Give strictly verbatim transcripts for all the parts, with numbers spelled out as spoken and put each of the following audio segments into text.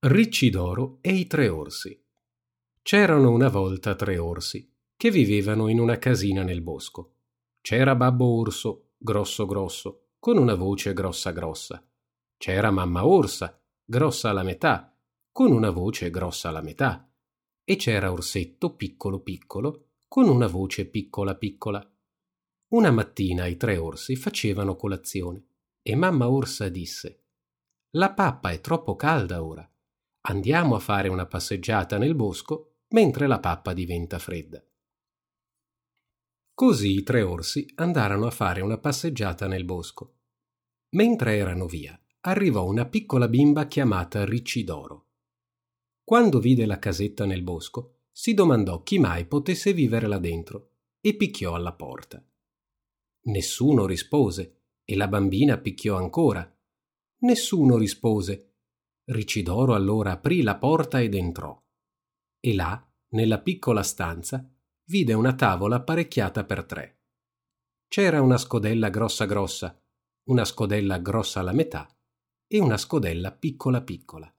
Ricci d'oro e i tre orsi. C'erano una volta tre orsi che vivevano in una casina nel bosco. C'era babbo orso, grosso grosso, con una voce grossa grossa. C'era mamma orsa, grossa alla metà, con una voce grossa alla metà. E c'era orsetto piccolo piccolo, con una voce piccola piccola. Una mattina i tre orsi facevano colazione e mamma orsa disse: «La pappa è troppo calda ora. Andiamo a fare una passeggiata nel bosco mentre la pappa diventa fredda». Così i tre orsi andarono a fare una passeggiata nel bosco. Mentre erano via, arrivò una piccola bimba chiamata Ricci d'oro. Quando vide la casetta nel bosco, si domandò chi mai potesse vivere là dentro e picchiò alla porta. Nessuno rispose e la bambina picchiò ancora. Nessuno rispose. Ricci d'oro allora aprì la porta ed entrò. E là, nella piccola stanza, vide una tavola apparecchiata per tre. C'era una scodella grossa grossa, una scodella grossa alla metà e una scodella piccola piccola.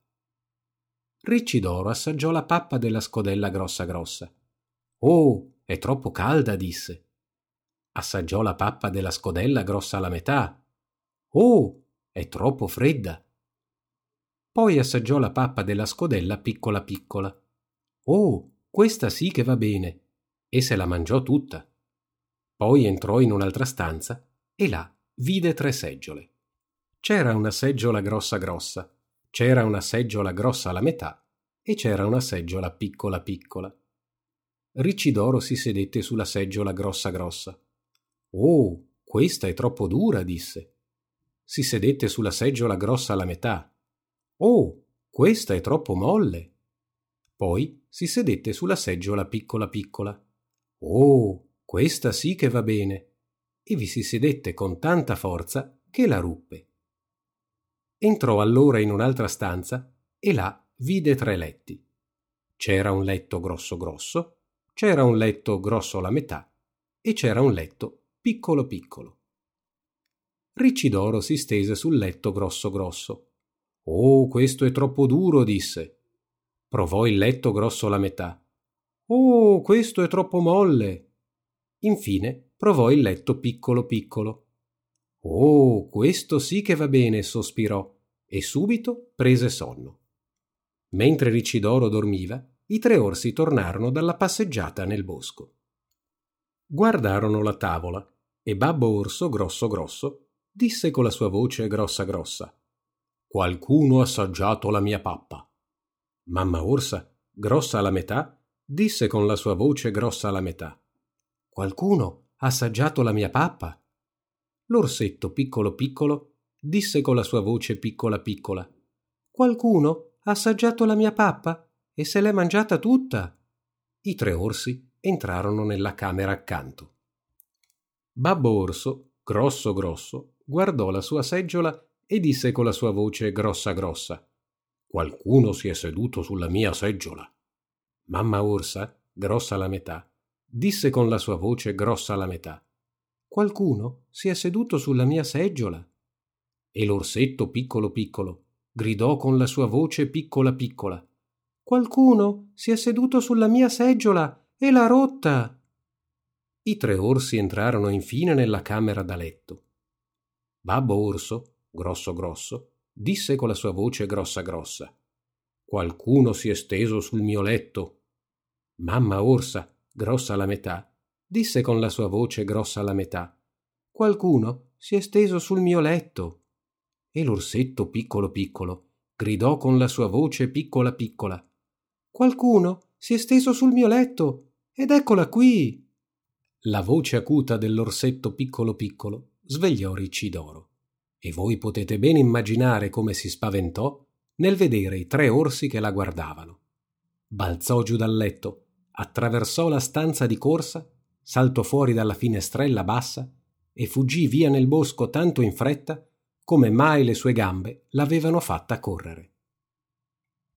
Ricci d'oro assaggiò la pappa della scodella grossa grossa. «Oh, è troppo calda», disse. Assaggiò la pappa della scodella grossa alla metà. «Oh, è troppo fredda». Poi assaggiò la pappa della scodella piccola piccola. «Oh, questa sì che va bene!» E se la mangiò tutta. Poi entrò in un'altra stanza e là vide tre seggiole. C'era una seggiola grossa grossa, c'era una seggiola grossa alla metà e c'era una seggiola piccola piccola. Ricci d'oro si sedette sulla seggiola grossa grossa. «Oh, questa è troppo dura!» disse. Si sedette sulla seggiola grossa alla metà. «Oh, questa è troppo molle!» Poi si sedette sulla seggiola piccola piccola. «Oh, questa sì che va bene!» E vi si sedette con tanta forza che la ruppe. Entrò allora in un'altra stanza e là vide tre letti. C'era un letto grosso grosso, c'era un letto grosso alla metà e c'era un letto piccolo piccolo. Ricci d'oro si stese sul letto grosso grosso. «Oh, questo è troppo duro», disse. Provò il letto grosso alla metà. «Oh, questo è troppo molle». Infine provò il letto piccolo piccolo. «Oh, questo sì che va bene», sospirò, e subito prese sonno. Mentre Ricci d'oro dormiva, i tre orsi tornarono dalla passeggiata nel bosco. Guardarono la tavola e babbo orso grosso grosso disse con la sua voce grossa grossa: «Qualcuno ha assaggiato la mia pappa». Mamma orsa, grossa alla metà, disse con la sua voce grossa alla metà: «Qualcuno ha assaggiato la mia pappa». L'orsetto piccolo piccolo disse con la sua voce piccola piccola: «Qualcuno ha assaggiato la mia pappa e se l'è mangiata tutta». I tre orsi entrarono nella camera accanto. Babbo orso, grosso grosso, guardò la sua seggiola e disse con la sua voce grossa grossa: «Qualcuno si è seduto sulla mia seggiola». Mamma orsa, grossa alla metà, disse con la sua voce grossa alla metà: «Qualcuno si è seduto sulla mia seggiola». E l'orsetto piccolo piccolo gridò con la sua voce piccola piccola: «Qualcuno si è seduto sulla mia seggiola e l'ha rotta». I tre orsi entrarono infine nella camera da letto. Babbo orso, grosso grosso, disse con la sua voce grossa grossa: «Qualcuno si è steso sul mio letto». Mamma orsa, grossa alla metà, disse con la sua voce grossa alla metà: «Qualcuno si è steso sul mio letto». E l'orsetto piccolo piccolo gridò con la sua voce piccola piccola: «Qualcuno si è steso sul mio letto ed eccola qui». La voce acuta dell'orsetto piccolo piccolo svegliò Ricci d'oro. E voi potete ben immaginare come si spaventò nel vedere i tre orsi che la guardavano. Balzò giù dal letto, attraversò la stanza di corsa, saltò fuori dalla finestrella bassa e fuggì via nel bosco tanto in fretta come mai le sue gambe l'avevano fatta correre.